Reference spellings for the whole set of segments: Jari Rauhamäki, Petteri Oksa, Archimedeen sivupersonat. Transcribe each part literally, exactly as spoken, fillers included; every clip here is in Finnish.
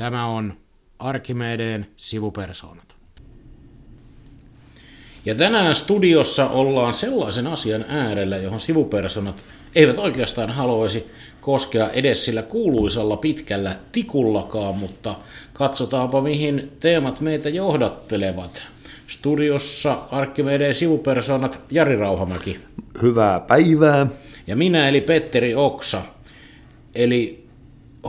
Tämä on Archimedeen sivupersonat. Ja tänään studiossa ollaan sellaisen asian äärellä, johon sivupersonat eivät oikeastaan haluaisi koskea edes sillä kuuluisalla pitkällä tikullakaan, mutta katsotaanpa mihin teemat meitä johdattelevat. Studiossa Archimedeen sivupersonat Jari Rauhamäki. Hyvää päivää. Ja minä eli Petteri Oksa. Eli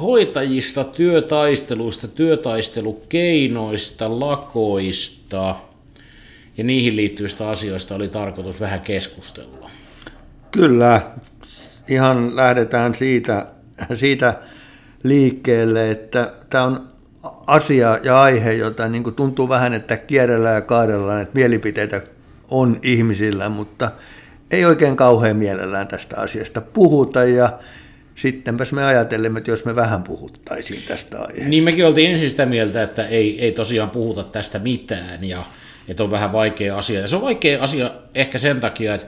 hoitajista, työtaisteluista, työtaistelukeinoista, lakoista ja niihin liittyvistä asioista oli tarkoitus vähän keskustella. Kyllä, ihan lähdetään siitä, siitä liikkeelle, että tämä on asia ja aihe, jota niin kuin tuntuu vähän, että kierrellään ja kaadellaan, että mielipiteitä on ihmisillä, mutta ei oikein kauhean mielellään tästä asiasta puhuta ja sittenpäs me ajattelemme, että jos me vähän puhuttaisiin tästä aiheesta. Niin mekin oltiin ensin sitä mieltä, että ei, ei tosiaan puhuta tästä mitään ja että on vähän vaikea asia. Ja se on vaikea asia ehkä sen takia, että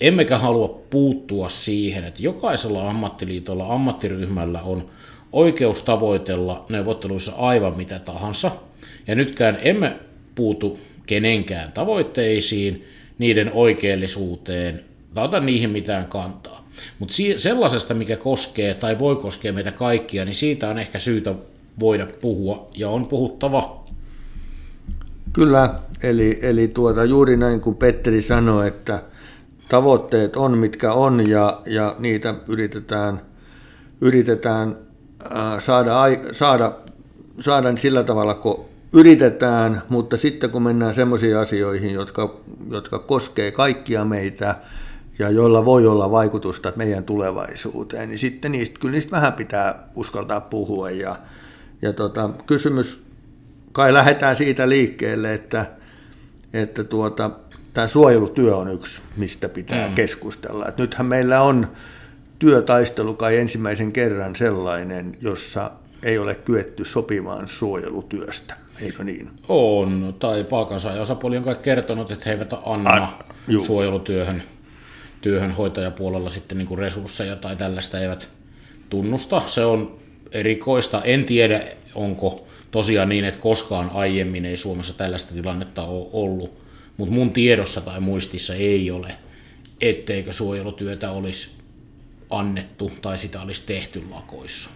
emmekä halua puuttua siihen, että jokaisella ammattiliitolla, ammattiryhmällä on oikeus tavoitella neuvotteluissa aivan mitä tahansa. Ja nytkään emme puutu kenenkään tavoitteisiin, niiden oikeellisuuteen, tai ota niihin mitään kantaa. Mutta sellaisesta, mikä koskee tai voi koskea meitä kaikkia, niin siitä on ehkä syytä voida puhua ja on puhuttava. Kyllä, eli, eli tuota, juuri näin kuin Petteri sanoi, että tavoitteet on mitkä on ja, ja niitä yritetään, yritetään ää, saada, saada, saada sillä tavalla, kun yritetään, mutta sitten kun mennään semmoisiin asioihin, jotka, jotka koskee kaikkia meitä, ja joilla voi olla vaikutusta meidän tulevaisuuteen, niin sitten niistä, kyllä niistä vähän pitää uskaltaa puhua. Ja, ja tota, kysymys, kai lähdetään siitä liikkeelle, että, että tuota, tämä suojelutyö on yksi, mistä pitää mm. keskustella. Et nythän meillä on työtaistelu kai ensimmäisen kerran sellainen, jossa ei ole kyetty sopimaan suojelutyöstä, eikö niin? On, tai palkansaajaosapuoli on kai kertonut, että he eivät anna An, suojelutyöhön. Työhön hoitajapuolella sitten niin kuin resursseja tai tällaista eivät tunnusta. Se on erikoista. En tiedä, onko tosiaan niin, että koskaan aiemmin ei Suomessa tällaista tilannetta ole ollut, mutta mun tiedossa tai muistissa ei ole, etteikö suojelutyötä olisi annettu tai sitä olisi tehty lakoissa.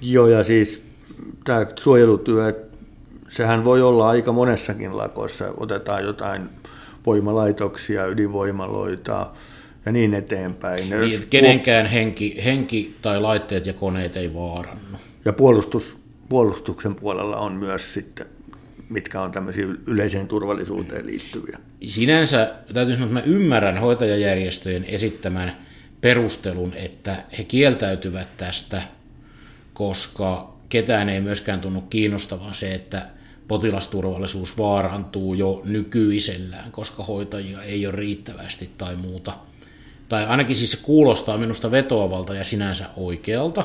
Joo, ja siis tämä suojelutyö, sehän voi olla aika monessakin lakossa. Otetaan jotain voimalaitoksia, ydinvoimaloita, ja niin eteenpäin. Niin, että kenenkään henki, henki tai laitteet ja koneet ei vaarannu. Ja puolustus, puolustuksen puolella on myös sitten, mitkä on tämmöisiä yleiseen turvallisuuteen liittyviä. Sinänsä täytyy sanoa, että mä ymmärrän hoitajajärjestöjen esittämän perustelun, että he kieltäytyvät tästä, koska ketään ei myöskään tunnu kiinnostavan se, että potilasturvallisuus vaarantuu jo nykyisellään, koska hoitajia ei ole riittävästi tai muuta. Tai ainakin siis se kuulostaa minusta vetoavalta ja sinänsä oikealta,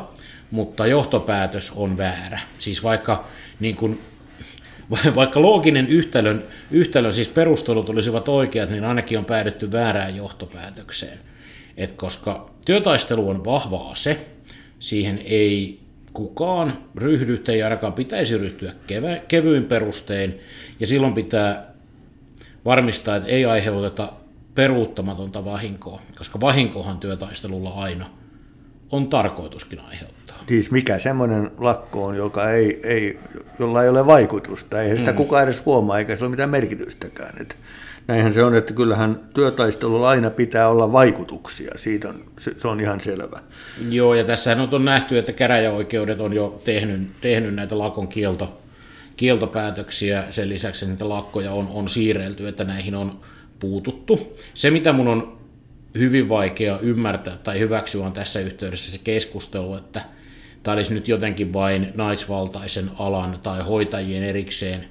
mutta johtopäätös on väärä. Siis vaikka, niin kun, vaikka looginen yhtälön, yhtälön siis perustelut olisivat oikeat, niin ainakin on päädytty väärään johtopäätökseen. Et koska työtaistelu on vahva ase, siihen ei kukaan ryhdy, ei ainakaan pitäisi ryhtyä kevyin perustein, ja silloin pitää varmistaa, että ei aiheuteta peruuttamatonta vahinkoa, koska vahinkohan työtaistelulla aina on tarkoituskin aiheuttaa. Siis mikä semmoinen lakko on, joka ei, ei, jolla ei ole vaikutusta, eihän sitä mm. kukaan edes huomaa, eikä sillä ole mitään merkitystäkään. Et näinhän se on, että kyllähän työtaistelulla aina pitää olla vaikutuksia, siitä on, se on ihan selvä. Joo, ja tässähän on nähty, että käräjäoikeudet on jo tehnyt, tehnyt näitä lakon kielto, kieltopäätöksiä, sen lisäksi niitä lakkoja on, on siirrelty, että näihin on puututtu. Se, mitä mun on hyvin vaikea ymmärtää tai hyväksyä, on tässä yhteydessä se keskustelu, että tämä olisi nyt jotenkin vain naisvaltaisen alan tai hoitajien erikseen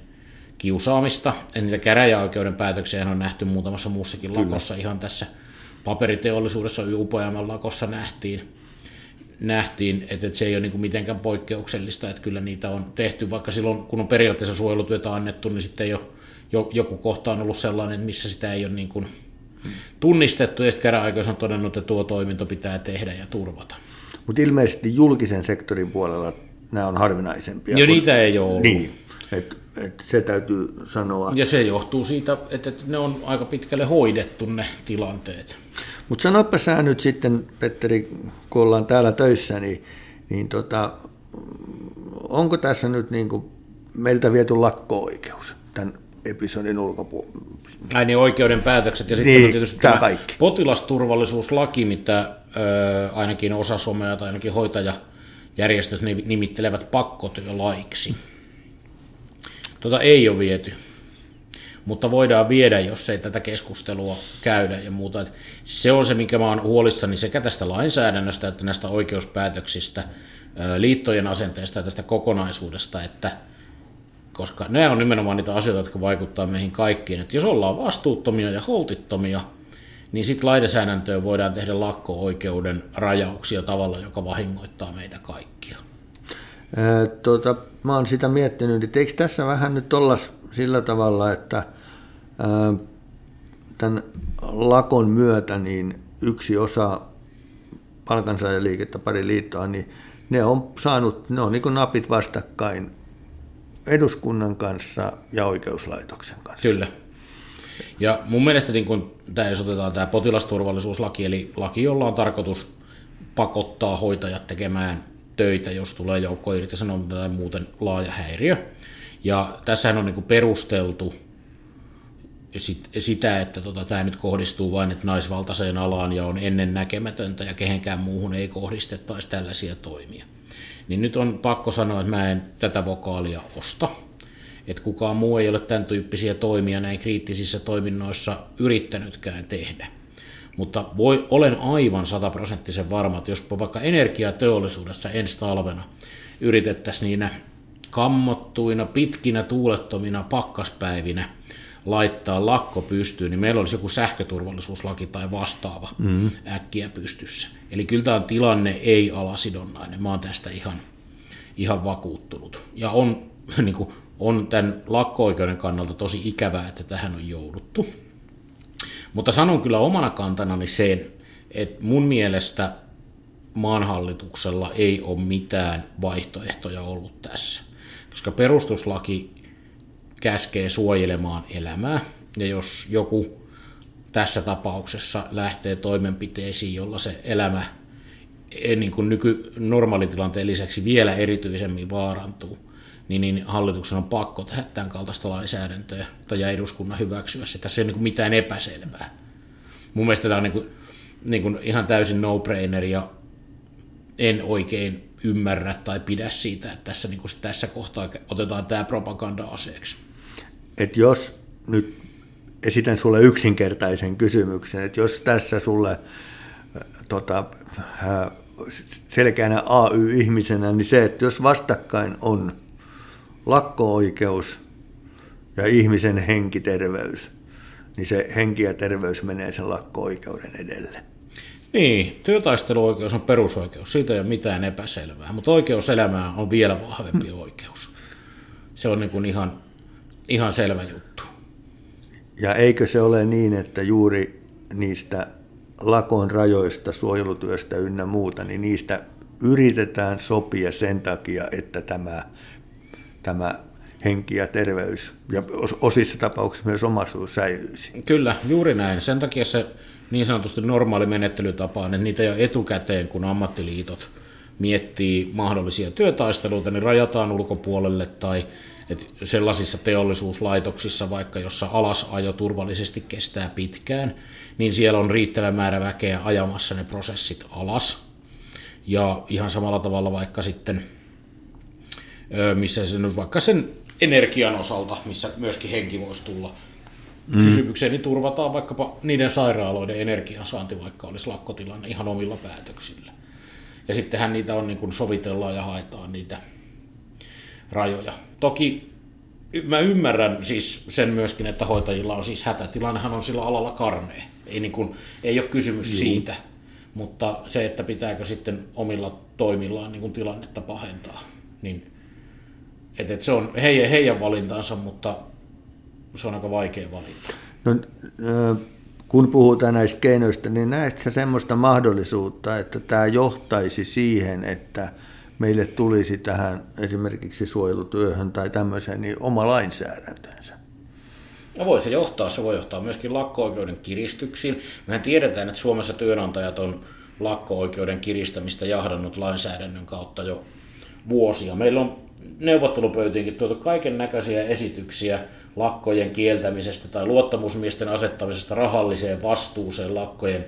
kiusaamista. Ja niitä käräjäoikeuden päätöksiä on nähty muutamassa muussakin lakossa. Ihan tässä paperiteollisuudessa U P M:n lakossa nähtiin, nähtiin että se ei ole niin mitenkään poikkeuksellista, että kyllä niitä on tehty, vaikka silloin kun on periaatteessa suojelutyötä annettu, niin sitten ei ole joku kohta on ollut sellainen, missä sitä ei ole niin kuin tunnistettu, ja sitten käräjäoikeus on todennut, että tuo toiminto pitää tehdä ja turvata. Mutta ilmeisesti julkisen sektorin puolella nämä on harvinaisempia. Ja niitä ei ole ollut. Niin, että et se täytyy sanoa. Ja se johtuu siitä, että et ne on aika pitkälle hoidettu ne tilanteet. Mutta sanoppa sä nyt sitten, Petteri, kun ollaan täällä töissä, niin, niin tota, onko tässä nyt niin kuin meiltä viety lakko-oikeus tämän episodin ulkopuolella? Ai niin, oikeuden päätökset ja sitten niin, tietysti tämä, tämä potilasturvallisuuslaki, mitä ö, ainakin osa Suomea tai ainakin hoitajajärjestöt nimittelevät pakkotyölaiksi. Tota ei ole viety, mutta voidaan viedä, jos ei tätä keskustelua käydä ja muuta. Et se on se, mikä mä oon huolissani sekä tästä lainsäädännöstä että näistä oikeuspäätöksistä, liittojen asenteesta ja tästä kokonaisuudesta, että koska nämä on nimenomaan niitä asioita, jotka vaikuttavat meihin kaikkiin. Että jos ollaan vastuuttomia ja holtittomia, niin sitten lainsäädäntöön voidaan tehdä lakko-oikeuden rajauksia tavalla, joka vahingoittaa meitä kaikkia. Ee, tuota, mä oon sitä miettinyt, että eikö tässä vähän nyt olla sillä tavalla, että ää, tämän lakon myötä niin yksi osa palkansaajaliikettä, pari liittoa, niin ne on saanut, ne on niin kuin napit vastakkain eduskunnan kanssa ja oikeuslaitoksen kanssa. Kyllä. Ja mun mielestä niin kun tämä, jos otetaan tämä potilasturvallisuuslaki, eli laki, jolla on tarkoitus pakottaa hoitajat tekemään töitä, jos tulee joukko irtisanonta tai muuten laaja häiriö. Ja tässähän on niin kuin perusteltu sit, sitä, että tota, tämä nyt kohdistuu vain että naisvaltaiseen alaan ja on ennennäkemätöntä ja kehenkään muuhun ei kohdistettaisi tällaisia toimia. Niin nyt on pakko sanoa, että mä en tätä vokaalia osta. Että kukaan muu ei ole tämän tyyppisiä toimia näin kriittisissä toiminnoissa yrittänytkään tehdä. Mutta voi, olen aivan sataprosenttisen varma, että jos vaikka energiateollisuudessa ensi talvena yritettäisiin niinä kammottuina, pitkinä, tuulettomina pakkaspäivinä laittaa lakko pystyyn, niin meillä olisi joku sähköturvallisuuslaki tai vastaava mm. äkkiä pystyssä. Eli kyllä tämä tilanne ei alasidonnainen, mä oon tästä ihan, ihan vakuuttunut. Ja on, niin kuin, on tämän lakko-oikeuden kannalta tosi ikävää, että tähän on jouduttu. Mutta sanon kyllä omana kantanani sen, että mun mielestä maanhallituksella ei ole mitään vaihtoehtoja ollut tässä, koska perustuslaki käskee suojelemaan elämää, ja jos joku tässä tapauksessa lähtee toimenpiteisiin, jolla se elämä niin kuin nykynormaalitilanteen lisäksi vielä erityisemmin vaarantuu, niin hallituksen on pakko tehdä tämän kaltaista lainsäädäntöä ja eduskunnan hyväksyä sitä. Se ei ole mitään epäselvää. Mun mielestä tämä on niin kuin, niin kuin ihan täysin no-brainer, ja en oikein ymmärrä tai pidä siitä, että tässä, niin kuin tässä kohtaa otetaan tämä propaganda-aseeksi. Et jos nyt esitän sulle yksinkertaisen kysymyksen, että jos tässä sulle tota, selkeänä A Y-ihmisenä, niin se, että jos vastakkain on lakko-oikeus ja ihmisen henkiterveys, niin se henki ja terveys menee sen lakko-oikeuden edelle. Niin, työtaisteluoikeus on perusoikeus, siitä ei ole mitään epäselvää, mutta oikeus elämään on vielä vahvempi oikeus. Se on niin kuin ihan, ihan selvä juttu. Ja eikö se ole niin, että juuri niistä lakon rajoista, suojelutyöstä ynnä muuta, niin niistä yritetään sopia sen takia, että tämä, tämä henki ja terveys ja osissa tapauksissa myös omaisuus säilyisi. Kyllä, juuri näin. Sen takia se niin sanotusti normaali menettelytapaan, että niitä jo etukäteen, kun ammattiliitot miettii mahdollisia työtaisteluita, niin rajataan ulkopuolelle tai että sellaisissa teollisuuslaitoksissa, vaikka jossa alasajo turvallisesti kestää pitkään, niin siellä on riittävä määrä väkeä ajamassa ne prosessit alas. Ja ihan samalla tavalla vaikka sitten, missä se nyt vaikka sen energian osalta, missä myöskin henki voisi tulla kysymykseen, niin turvataan vaikkapa niiden sairaaloiden energiansaanti, vaikka olisi lakkotilanne ihan omilla päätöksillä. Ja sittenhän niitä on niin kuin sovitellaan ja haetaan niitä rajoja. Toki mä ymmärrän siis sen myöskin, että hoitajilla on siis hätätilannehan on sillä alalla karmea. Ei, niin kuin, ei ole kysymys Juu. siitä, mutta se, että pitääkö sitten omilla toimillaan niin kuin tilannetta pahentaa, niin et, et se on heidän, heidän valintansa, mutta se on aika vaikea valinta. No, kun puhutaan näistä keinoista, niin näetkö semmoista mahdollisuutta, että tämä johtaisi siihen, että meille tulisi tähän esimerkiksi suojelutyöhön tai tämmöiseen niin oma lainsäädäntönsä. No voi se johtaa, se voi johtaa myöskin lakko-oikeuden kiristyksiin. Mehän tiedetään, että Suomessa työnantajat on lakko-oikeuden kiristämistä jahdannut lainsäädännön kautta jo vuosia. Meillä on neuvottelupöytiinkin tuotu kaiken näköisiä esityksiä lakkojen kieltämisestä tai luottamusmiesten asettamisesta rahalliseen vastuuseen lakkojen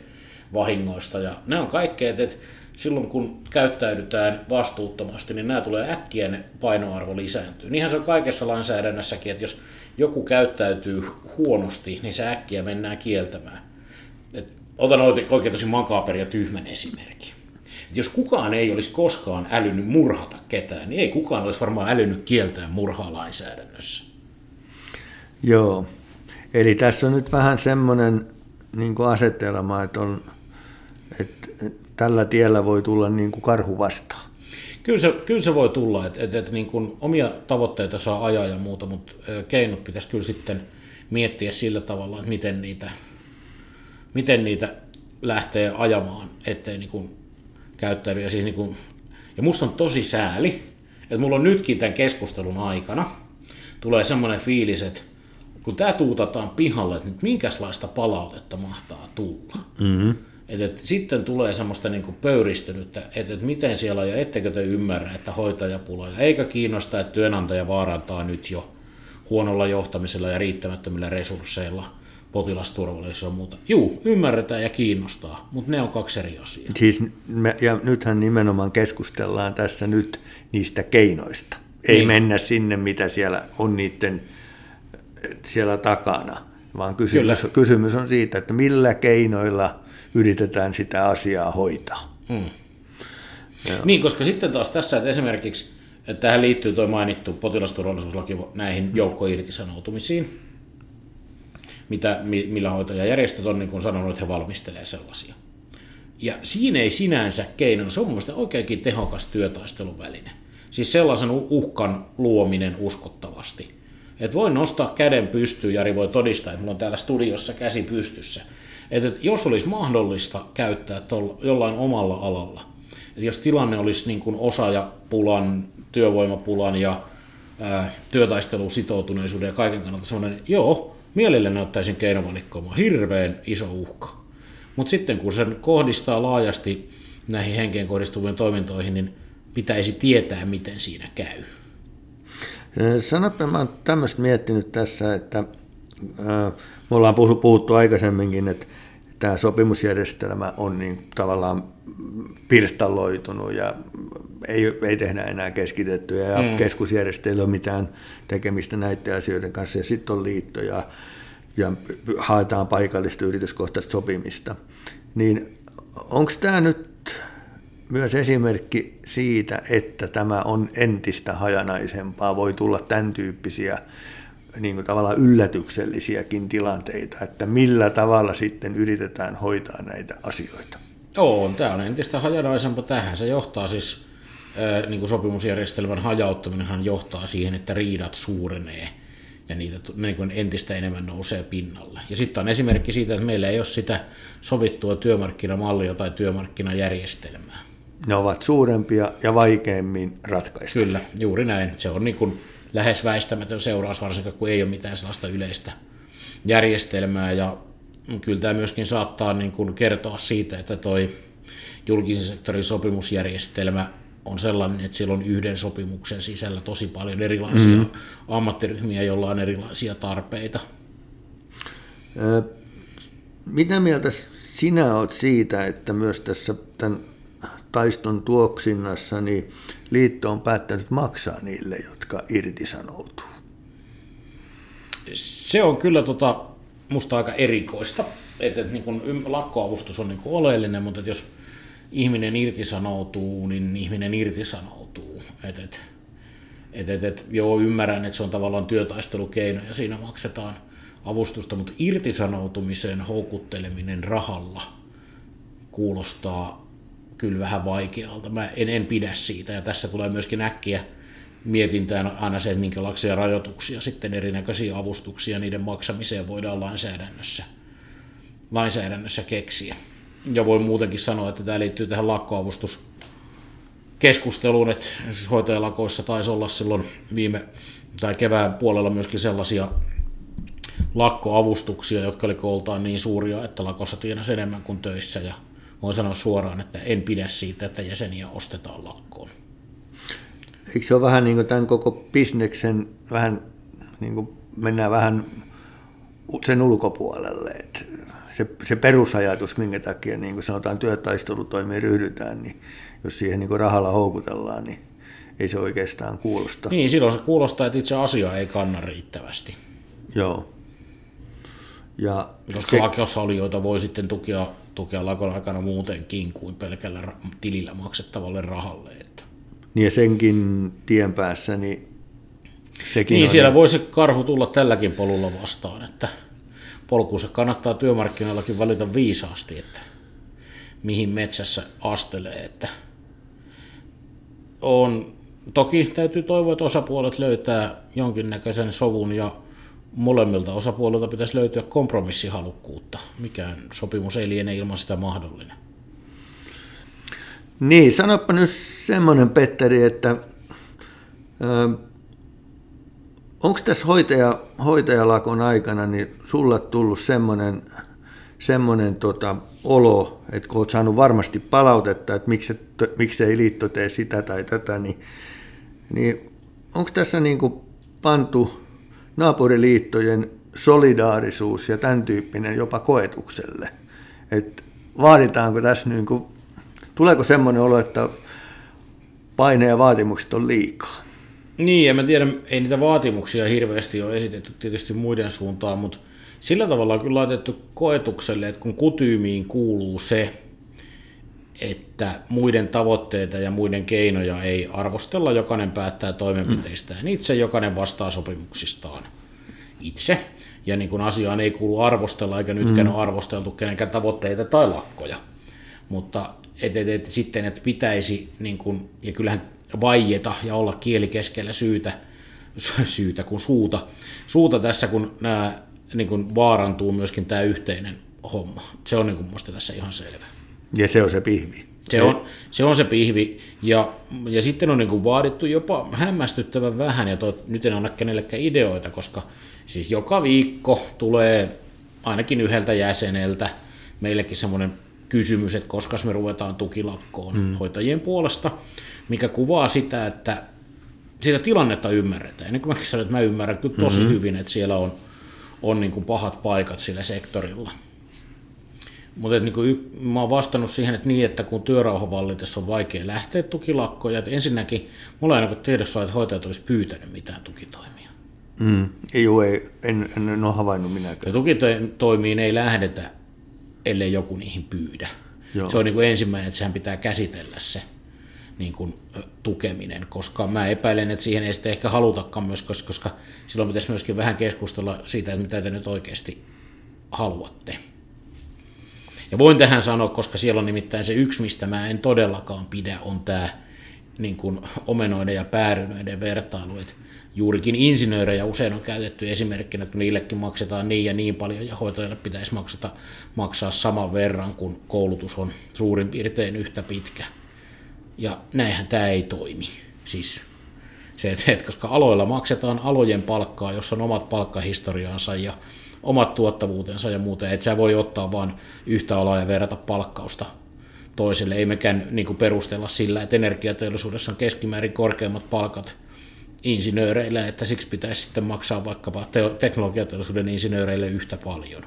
vahingoista. Ja nämä on kaikkea, että silloin kun käyttäydytään vastuuttomasti, niin nämä tulee äkkiä, ne painoarvo lisääntyy. Niinhän se on kaikessa lainsäädännössäkin, että jos joku käyttäytyy huonosti, niin se äkkiä mennään kieltämään. Et otan oikein tosi makaber ja tyhmän esimerkki. Et jos kukaan ei olisi koskaan älynyt murhata ketään, niin ei kukaan olisi varmaan älynyt kieltää murhaa lainsäädännössä. Joo, eli tässä on nyt vähän semmoinen niin kuin asetelma, että, on, että tällä tiellä voi tulla niin kuin karhu vastaan. Kyllä se, kyllä se voi tulla, että, että, että niin kuin omia tavoitteita saa ajaa ja muuta, mutta keinot pitäisi kyllä sitten miettiä sillä tavalla, että miten niitä, miten niitä lähtee ajamaan, ettei niin kuin käyttäydy. Ja, siis niin kuin, ja musta on tosi sääli, että mulla on nytkin tämän keskustelun aikana tulee semmoinen fiilis, että kun tämä tuutataan pihalle, että minkälaista palautetta mahtaa tulla. Mm-hmm. Et, et, sitten tulee semmoista niinku pöyristynyttä, että et miten siellä on ja ettekö te ymmärrä, että hoitajapula ja eikä kiinnosta, että työnantaja vaarantaa nyt jo huonolla johtamisella ja riittämättömillä resursseilla potilasturvallisuus ja muuta. Juu, ymmärretään ja kiinnostaa, mutta ne on kaksi eri asiaa. Siis me, ja nythän nimenomaan keskustellaan tässä nyt niistä keinoista. Ei niin. Mennä sinne, mitä siellä on niiden siellä takana, vaan kysymys, kysymys on siitä, että millä keinoilla yritetään sitä asiaa hoitaa. Mm. Niin, koska sitten taas tässä, että esimerkiksi, että tähän liittyy tuo mainittu potilasturvallisuuslaki näihin joukkoirtisanoutumisiin, mitä, millä hoitajajärjestöt on niin kuin sanonut, että he valmistelevat sellaisia. Ja siinä ei sinänsä keino, se on mun mielestä oikeinkin tehokas työtaisteluväline. Siis sellaisen uhkan luominen uskottavasti. Että voin nostaa käden pystyyn, Jari voi todistaa, että mulla on täällä studiossa käsi pystyssä. Että jos olisi mahdollista käyttää tolla, jollain omalla alalla, että jos tilanne olisi niin kuin osaajapulan, työvoimapulan ja ää, työtaisteluun sitoutuneisuuden ja kaiken kannalta sellainen, joo, mielelläni ottaisin keinovalikoimaan, hirveän iso uhka. Mutta sitten kun sen kohdistaa laajasti näihin henkeen kohdistuviin toimintoihin, niin pitäisi tietää, miten siinä käy. Sanoppa, mä oon tämmöistä miettinyt tässä, että äh, me ollaan puhuttu aikaisemminkin, että tämä sopimusjärjestelmä on niin tavallaan pirstaloitunut ja ei, ei tehdä enää keskitettyä ja mm. keskusjärjestöillä ei ole mitään tekemistä näiden asioiden kanssa ja sitten on liittoja ja haetaan paikallista yrityskohtaista sopimista. Niin onko tämä nyt myös esimerkki siitä, että tämä on entistä hajanaisempaa, voi tulla tämän tyyppisiä niin kuin tavallaan yllätyksellisiäkin tilanteita, että millä tavalla sitten yritetään hoitaa näitä asioita. Joo, tämä on entistä hajanaisempaa. Tähän se johtaa siis, niin kuin sopimusjärjestelmän hajauttaminenhan johtaa siihen, että riidat suurenee ja niitä niin kuin entistä enemmän nousee pinnalle. Ja sitten on esimerkki siitä, että meillä ei ole sitä sovittua työmarkkinamallia tai työmarkkinajärjestelmää. Ne ovat suurempia ja vaikeammin ratkaistavia. Kyllä, juuri näin. Se on niin kuin lähes väistämätön seuraus, varsinkin kun ei ole mitään sellaista yleistä järjestelmää. Ja kyllä tämä myöskin saattaa niin kuin kertoa siitä, että toi julkisen sektorin sopimusjärjestelmä on sellainen, että siellä on yhden sopimuksen sisällä tosi paljon erilaisia mm. ammattiryhmiä, joilla on erilaisia tarpeita. Mitä mieltä sinä olet siitä, että myös tässä tämän taiston tuoksinnassa niin liitto on päättänyt maksaa niille, jotka irtisanoutuu? Se on kyllä tota, musta aika erikoista. Että, että niin kun lakkoavustus on niin kun oleellinen, mutta että jos ihminen irtisanoutuu, niin ihminen irtisanoutuu. Et, et, et, et, et, joo, ymmärrän, että se on tavallaan työtaistelukeino ja siinä maksetaan avustusta, mutta irtisanoutumiseen houkutteleminen rahalla kuulostaa kyllä vähän vaikealta. Mä en, en pidä siitä, ja tässä tulee myöskin äkkiä mietintään aina se, että minkälaisia rajoituksia sitten erinäköisiä avustuksia niiden maksamiseen voidaan lainsäädännössä, lainsäädännössä keksiä. Ja voin muutenkin sanoa, että tämä liittyy tähän lakkoavustus keskusteluun, että siis hoitajalakoissa taisi olla silloin viime tai kevään puolella myöskin sellaisia lakkoavustuksia, jotka oli kooltaan niin suuria, että lakossa tienasi enemmän kuin töissä, ja voin sanoa suoraan, että en pidä siitä, että jäseniä ostetaan lakkoon. Eikö se ole vähän niin kuin tämän koko bisneksen, vähän niin kuin mennään vähän sen ulkopuolelle, että se, se perusajatus, minkä takia niin kuin sanotaan työtaistelutoimiin ryhdytään, niin jos siihen niin kuin rahalla houkutellaan, niin ei se oikeastaan kuulosta. Niin, silloin se kuulostaa, että itse asia ei kanna riittävästi. Joo. Ja koska lakosalijoita voi sitten tukea, tukea lakon aikana muutenkin kuin pelkällä tilillä maksettavalle rahalle. Että. Niin ja senkin tien päässä, niin sekin niin, on siellä niin. Voisi karhu tulla tälläkin polulla vastaan, että polkuunsa kannattaa työmarkkinoillakin valita viisaasti, että mihin metsässä astelee. Että on, toki täytyy toivoa, että osapuolet löytää jonkinnäköisen sovun ja molemmilta osapuolilta pitäisi löytyä kompromissihalukkuutta. Mikään sopimus ei liene ilman sitä mahdollinen. Niin, sanoppa nyt semmoinen, Petteri, että onko tässä hoitaja, hoitajalakon aikana niin sulla tullut semmoinen, semmoinen tota, olo, että kun olet saanut varmasti palautetta, että miksi, miksei liitto tee sitä tai tätä, niin, niin onko tässä niin kuin pantu naapuriliittojen solidaarisuus ja tämän tyyppinen jopa koetukselle. Et vaaditaanko tässä, niin kuin, tuleeko semmoinen olo, että paine ja vaatimukset on liikaa? Niin, en mä tiedä, ei niitä vaatimuksia hirveästi ole esitetty tietysti muiden suuntaan, mutta sillä tavalla on kyllä laitettu koetukselle, että kun kutyymiin kuuluu se, että muiden tavoitteita ja muiden keinoja ei arvostella, jokainen päättää toimenpiteistään itse, jokainen vastaa sopimuksistaan itse. Ja niin kuin asiaan ei kuulu arvostella, eikä nytkään ole arvosteltu kenenkään tavoitteita tai lakkoja. Mutta et, et, et, sitten, että pitäisi, niin kuin, ja kyllähän vaieta ja olla kieli keskellä syytä, syytä kuin suuta, suuta tässä, kun nämä niin kuin vaarantuu myöskin tämä yhteinen homma. Se on niin kuin musta tässä ihan selvä. Ja se on se pihvi. Se on se, on se pihvi, ja, ja sitten on niin kuin vaadittu jopa hämmästyttävän vähän, ja toi, nyt en anna kenellekään ideoita, koska siis joka viikko tulee ainakin yhdeltä jäseneltä meillekin semmoinen kysymys, että koska me ruvetaan tukilakkoon hmm. hoitajien puolesta, mikä kuvaa sitä, että sitä tilannetta ymmärretään. Ennen kuin mä sanon, että mä ymmärrän kyllä tosi hmm. hyvin, että siellä on, on niin kuin pahat paikat sillä sektorilla. Mutta niin kuin mä oon vastannut siihen, että niin, että kun työrauha vallitessa on vaikea lähteä tukilakkoja, että ensinnäkin mulla ei ainakaan tiedossa, että hoitajat olisi pyytänyt mitään tukitoimia. Mm, joo, ei, en, en ole havainnut minäkään. Ja tukitoimiin ei lähdetä, ellei joku niihin pyydä. Joo. Se on niin kuin ensimmäinen, että sehän pitää käsitellä se niin kuin tukeminen, koska mä epäilen, että siihen ei sitten ehkä halutakaan myös, koska silloin pitäisi myöskin vähän keskustella siitä, että mitä te nyt oikeasti haluatte. Ja voin tähän sanoa, koska siellä on nimittäin se yksi, mistä mä en todellakaan pidä, on tämä niin kuin omenoiden ja päärynöiden vertailu. Et juurikin insinöörejä usein on käytetty esimerkkinä, että niillekin maksetaan niin ja niin paljon, ja hoitajille pitäisi maksata, maksaa saman verran, kun koulutus on suurin piirtein yhtä pitkä. Ja näinhän tämä ei toimi. Siis se, että koska aloilla maksetaan alojen palkkaa, jossa on omat palkkahistoriaansa ja omat tuottavuutensa ja muuta, et sä voi ottaa vaan yhtä alaa ja verrata palkkausta toiselle. Ei mekään niin kuin perustella sillä, että energiateollisuudessa on keskimäärin korkeammat palkat insinööreillä, että siksi pitäisi sitten maksaa vaikkapa te- teknologiateollisuuden insinööreille yhtä paljon.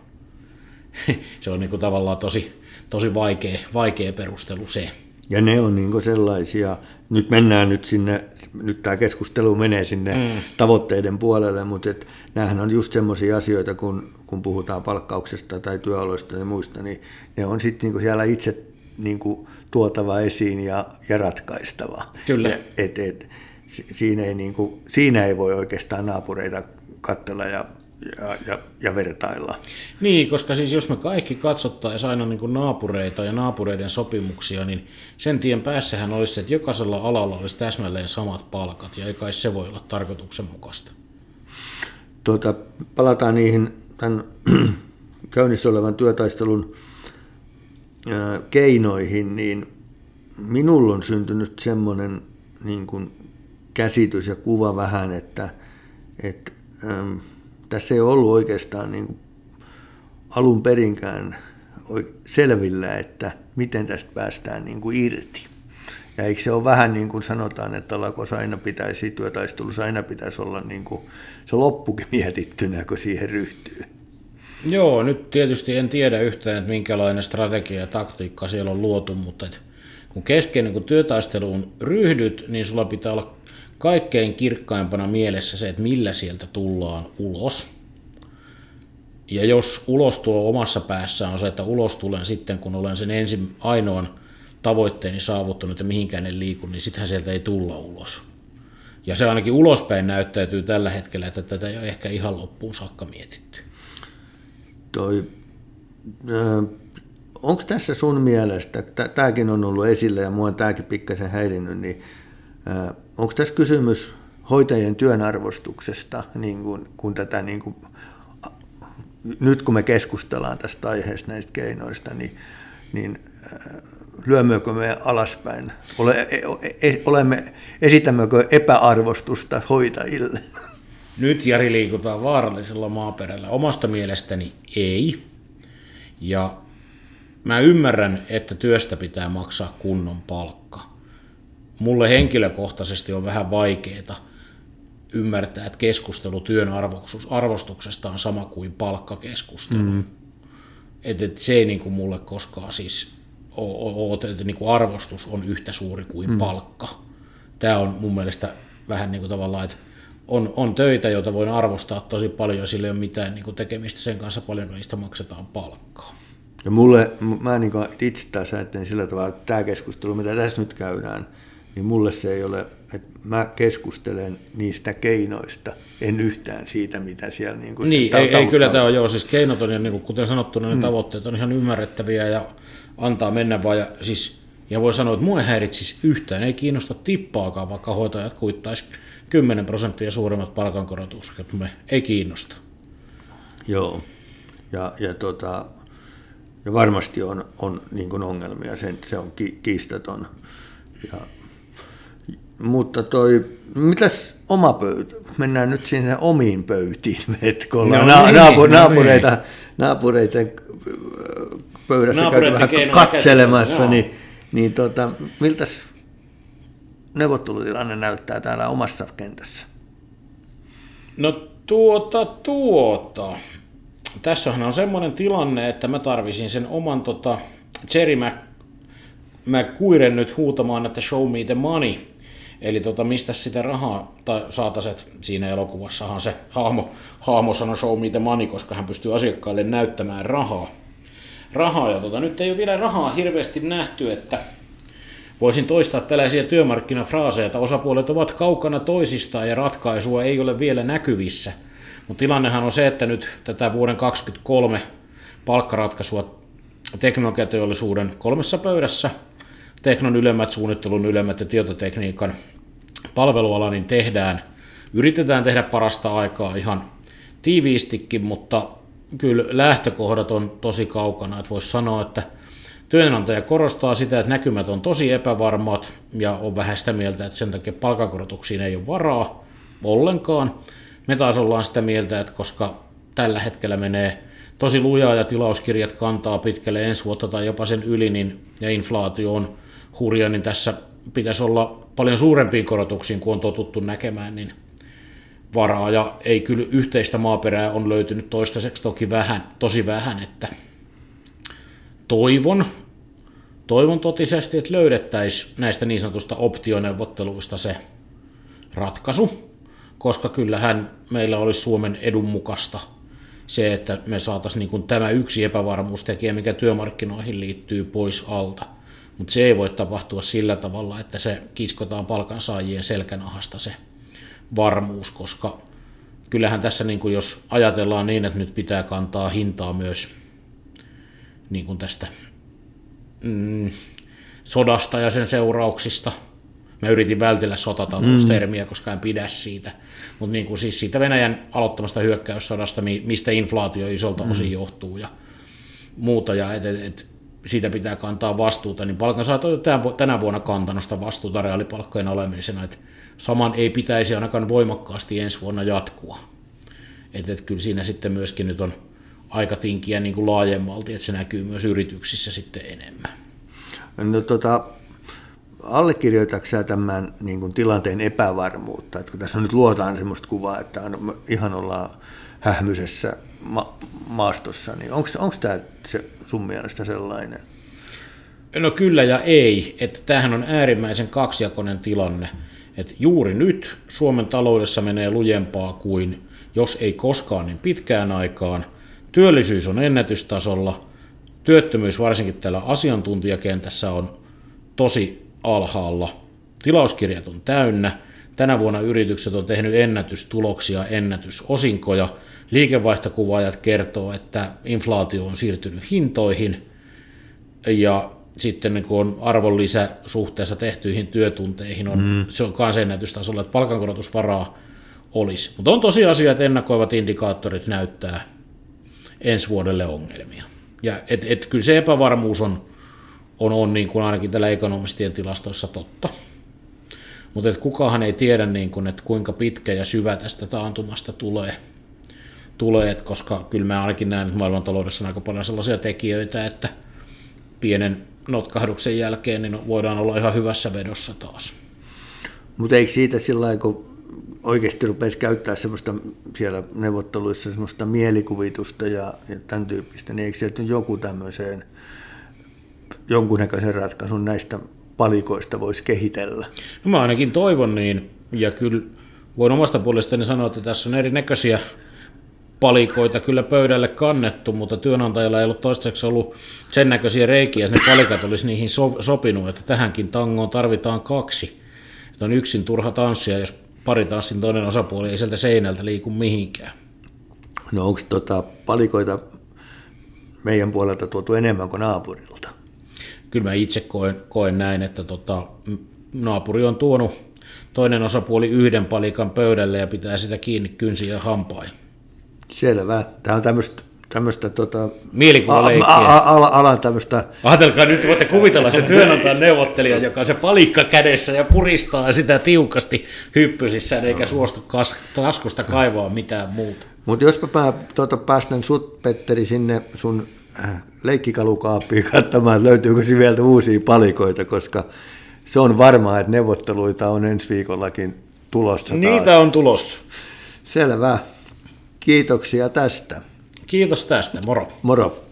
Se on niin kuin tavallaan tosi, tosi vaikea, vaikea perustelu se. Ja ne on niin kuin sellaisia, nyt mennään nyt sinne, nyt tämä keskustelu menee sinne mm. tavoitteiden puolelle, mutta et, näähän on just semmoisia asioita, kun, kun puhutaan palkkauksesta tai työoloista ja muista, niin ne on sitten niinku siellä itse niinku tuotava esiin ja, ja ratkaistava. Kyllä. Et, et, et, siinä, ei niinku, siinä ei voi oikeastaan naapureita katsella ja, ja, ja, ja vertailla. Niin, koska siis jos me kaikki katsottaisiin aina niinku naapureita ja naapureiden sopimuksia, niin sen tien päässähän olisi se, että jokaisella alalla olisi täsmälleen samat palkat, ja ei kai se voi olla tarkoituksenmukaista. Tuota, palataan niihin tämän käynnissä olevan työtaistelun keinoihin, niin minulla on syntynyt semmoinen niin kuin käsitys ja kuva vähän, että, että ähm, tässä ei ollut oikeastaan niin kuin alun perinkään selvillä, että miten tästä päästään niin kuin irti. Ja eikö se ole vähän niin kuin sanotaan, että lakossa aina pitäisi, työtaistelussa aina pitäisi olla niin kuin se loppukin mietittynä, kun siihen ryhtyy. Joo, nyt tietysti en tiedä yhtään, että minkälainen strategia ja taktiikka siellä on luotu, mutta kun keskeinen, kun työtaisteluun ryhdyt, niin sulla pitää olla kaikkein kirkkaimpana mielessä se, että millä sieltä tullaan ulos. Ja jos ulostulo omassa päässä on se, että ulos tulen sitten, kun olen sen ensin ainoan tavoitteeni saavuttanut ja mihinkään en liiku, niin sittenhän sieltä ei tulla ulos. Ja se ainakin ulospäin näyttäytyy tällä hetkellä, että tätä ei ole ehkä ihan loppuun saakka mietitty. Toi, onko tässä sun mielestä, tämäkin on ollut esillä ja minua on tämäkin pikkasen häirinnyt, niin onko tässä kysymys hoitajien työn arvostuksesta, niin kun, kun tätä, niin kun, nyt kun me keskustellaan tästä aiheesta näistä keinoista, niin, niin lyömmekö me alaspäin, olemme, esitämmekö epäarvostusta hoitajille? Nyt Jari liikutaan vaarallisella maaperällä. Omasta mielestäni ei. Ja mä ymmärrän, että työstä pitää maksaa kunnon palkka. Mulle henkilökohtaisesti on vähän vaikeaa ymmärtää, että keskustelu työn arvostuksesta on sama kuin palkkakeskustelu. Mm. Että et se ei niinku mulle koskaan siis ole, että niinku arvostus on yhtä suuri kuin mm. palkka. Tämä on mun mielestä vähän niinku tavallaan, että On, on töitä, joita voin arvostaa tosi paljon, ja sillä ei ole mitään niin kuin tekemistä sen kanssa, paljonko niistä maksetaan palkkaa. Ja mulle, mä niin itse taas ajattelin sillä tavalla, että tämä keskustelu, mitä tässä nyt käydään, niin mulle se ei ole, että mä keskustelen niistä keinoista, en yhtään siitä, mitä siellä niin kuin niin, ei, ei kyllä tämä on, joo, siis keinot on, ja niin kuin, kuten sanottu, ne mm. tavoitteet on ihan ymmärrettäviä, ja antaa mennä vaan, ja siis, ja voi sanoa, että mua ei häiritsisi yhtään, ei kiinnosta tippaakaan, vaikka hoitajat kuittaisi kymmenen prosenttia suuremmat palkankorotukset me ei kiinnosta. Joo, ja, ja, tota, ja varmasti on, on niin kuin ongelmia, sen, se on ki, kiistaton. Ja, mutta toi, mitäs oma pöytä? Mennään nyt sinne omiin pöytiin, kun ollaan no, na, naapu, niin, naapureita, niin. naapureiden pöydässä käyty vähän katselemassa, niin, niin tota, miltäs neuvottelutilanne näyttää täällä omassa kentässä? No tuota, tuota. Tässähän on semmoinen tilanne, että mä tarvisin sen oman tota, Jerry Mac, McQuiren nyt huutamaan, että show me the money. Eli tota, mistä sitä rahaa tai saataisiin, siinä elokuvassahan se hahmo, hahmo sanoi show me the money, koska hän pystyy asiakkaille näyttämään rahaa. rahaa ja tota, nyt ei ole vielä rahaa hirveästi nähty, että voisin toistaa tällaisia työmarkkinafraaseja, että osapuolet ovat kaukana toisistaan ja ratkaisua ei ole vielä näkyvissä. Mutta tilannehan on se, että nyt tätä vuoden kaksituhattakaksikymmentäkolme palkkaratkaisua teknologiateollisuuden kolmessa pöydässä, teknon ylemmät, suunnittelun ylemmät ja tietotekniikan palveluala, niin tehdään, yritetään tehdä parasta aikaa ihan tiiviistikin, mutta kyllä lähtökohdat on tosi kaukana, että voisi sanoa, että työnantaja korostaa sitä, että näkymät on tosi epävarmat ja on vähän sitä mieltä, että sen takia palkankorotuksiin ei ole varaa ollenkaan. Me taas ollaan sitä mieltä, että koska tällä hetkellä menee tosi lujaa ja tilauskirjat kantaa pitkälle ensi vuotta tai jopa sen yli niin, ja inflaatio on hurja, niin tässä pitäisi olla paljon suurempiin korotuksiin kuin on totuttu näkemään niin varaa. Ja ei kyllä yhteistä maaperää on löytynyt toistaiseksi toki vähän, tosi vähän, että Toivon, toivon totisesti, että löydettäisiin näistä niin sanotusta optioneuvotteluista se ratkaisu, koska kyllähän meillä olisi Suomen edun mukaista se, että me saataisiin niin kuin tämä yksi epävarmuustekijä, mikä työmarkkinoihin liittyy, pois alta. Mutta se ei voi tapahtua sillä tavalla, että se kiskotaan palkansaajien selkänahasta se varmuus, koska kyllähän tässä, niin kuin jos ajatellaan niin, että nyt pitää kantaa hintaa myös niin kuin tästä mm, sodasta ja sen seurauksista. Mä yritin vältellä sotataloustermiä, mm. koska en pidä siitä. Mutta niin kuin siis siitä Venäjän aloittamasta hyökkäyssodasta, mistä inflaatio isolta mm. osin johtuu ja muuta. Ja et, et, et, siitä pitää kantaa vastuuta, niin palkansaajat on tänä vuonna kantanut sitä vastuuta reaalipalkkojen alemisena, että saman ei pitäisi ainakaan voimakkaasti ensi vuonna jatkua. Että et kyllä siinä sitten myöskin nyt on aika tinkiä niin kuin laajemmalti, että se näkyy myös yrityksissä sitten enemmän. No tota, allekirjoitatko sä tämän niin kuin tilanteen epävarmuutta? Että kun tässä nyt luotaan semmoista kuvaa, että ihan ollaan hähmyisessä ma- maastossa, niin onko tämä se sun mielestä sellainen? No kyllä ja ei. Että tämähän on äärimmäisen kaksijakoinen tilanne. Että juuri nyt Suomen taloudessa menee lujempaa kuin jos ei koskaan niin pitkään aikaan. Työllisyys on ennätystasolla, työttömyys varsinkin täällä asiantuntijakentässä on tosi alhaalla, tilauskirjat on täynnä, tänä vuonna yritykset on tehnyt ennätystuloksia, ennätysosinkoja, liikevaihtokuvaajat kertoo, että inflaatio on siirtynyt hintoihin ja sitten niin kun on arvonlisä suhteessa tehtyihin työtunteihin, on, mm. se on myös ennätystasolla, että palkankorotusvaraa olisi. Mutta on tosiasia, että ennakoivat indikaattorit näyttää ensi vuodelle ongelmia. Ja et, et, kyllä se epävarmuus on, on, on niin kuin ainakin tällä ekonomistien tilastoissa totta. Mutta kukaanhan ei tiedä, niin kuin, et kuinka pitkä ja syvä tästä taantumasta tulee, tulee et koska kyllä mä ainakin näen, että maailmantaloudessa on aika paljon sellaisia tekijöitä, että pienen notkahduksen jälkeen niin voidaan olla ihan hyvässä vedossa taas. Mutta eikö siitä sillä lailla, kun oikeasti rupesi käyttää semmoista siellä neuvotteluissa semmoista mielikuvitusta ja, ja tämän tyyppistä, niin eikö sieltä joku tämmöiseen jonkunnäköisen ratkaisun näistä palikoista voisi kehitellä? No mä ainakin toivon niin, ja kyllä voin omasta puolestani sanoa, että tässä on erinäköisiä palikoita kyllä pöydälle kannettu, mutta työnantajalla ei ollut toistaiseksi ollut sen näköisiä reikiä, että ne palikat olisi niihin so- sopinut, että tähänkin tangoon tarvitaan kaksi. Että on yksin turha tanssia, jos pari tanssin toinen osapuoli ei sieltä seinältä liiku mihinkään. No onko tota palikoita meidän puolelta tuotu enemmän kuin naapurilta? Kyllä mä itse koen, koen näin, että tota, naapuri on tuonut toinen osapuoli yhden palikan pöydälle ja pitää sitä kiinni kynsiä ja hampain. Selvä. Tämä on tämmöistä tämmöistä tota, mielikuvaleikkiä. Alan tämmöistä. Ajatelkaa nyt, voitte kuvitella se työnantajan neuvottelija, joka on se palikka kädessä ja puristaa sitä tiukasti hyppysissään, eikä suostu kas, taskusta kaivaa mitään muuta. Mutta jos mä tota, päästän sut, Petteri, sinne sun leikkikalukaappiin katsomaan, löytyykö sieltä uusia palikoita, koska se on varmaa, että neuvotteluita on ensi viikollakin tulossa. Niitä taas on tulossa. Selvä. Kiitoksia tästä. Kiitos tästä, moro. Moro.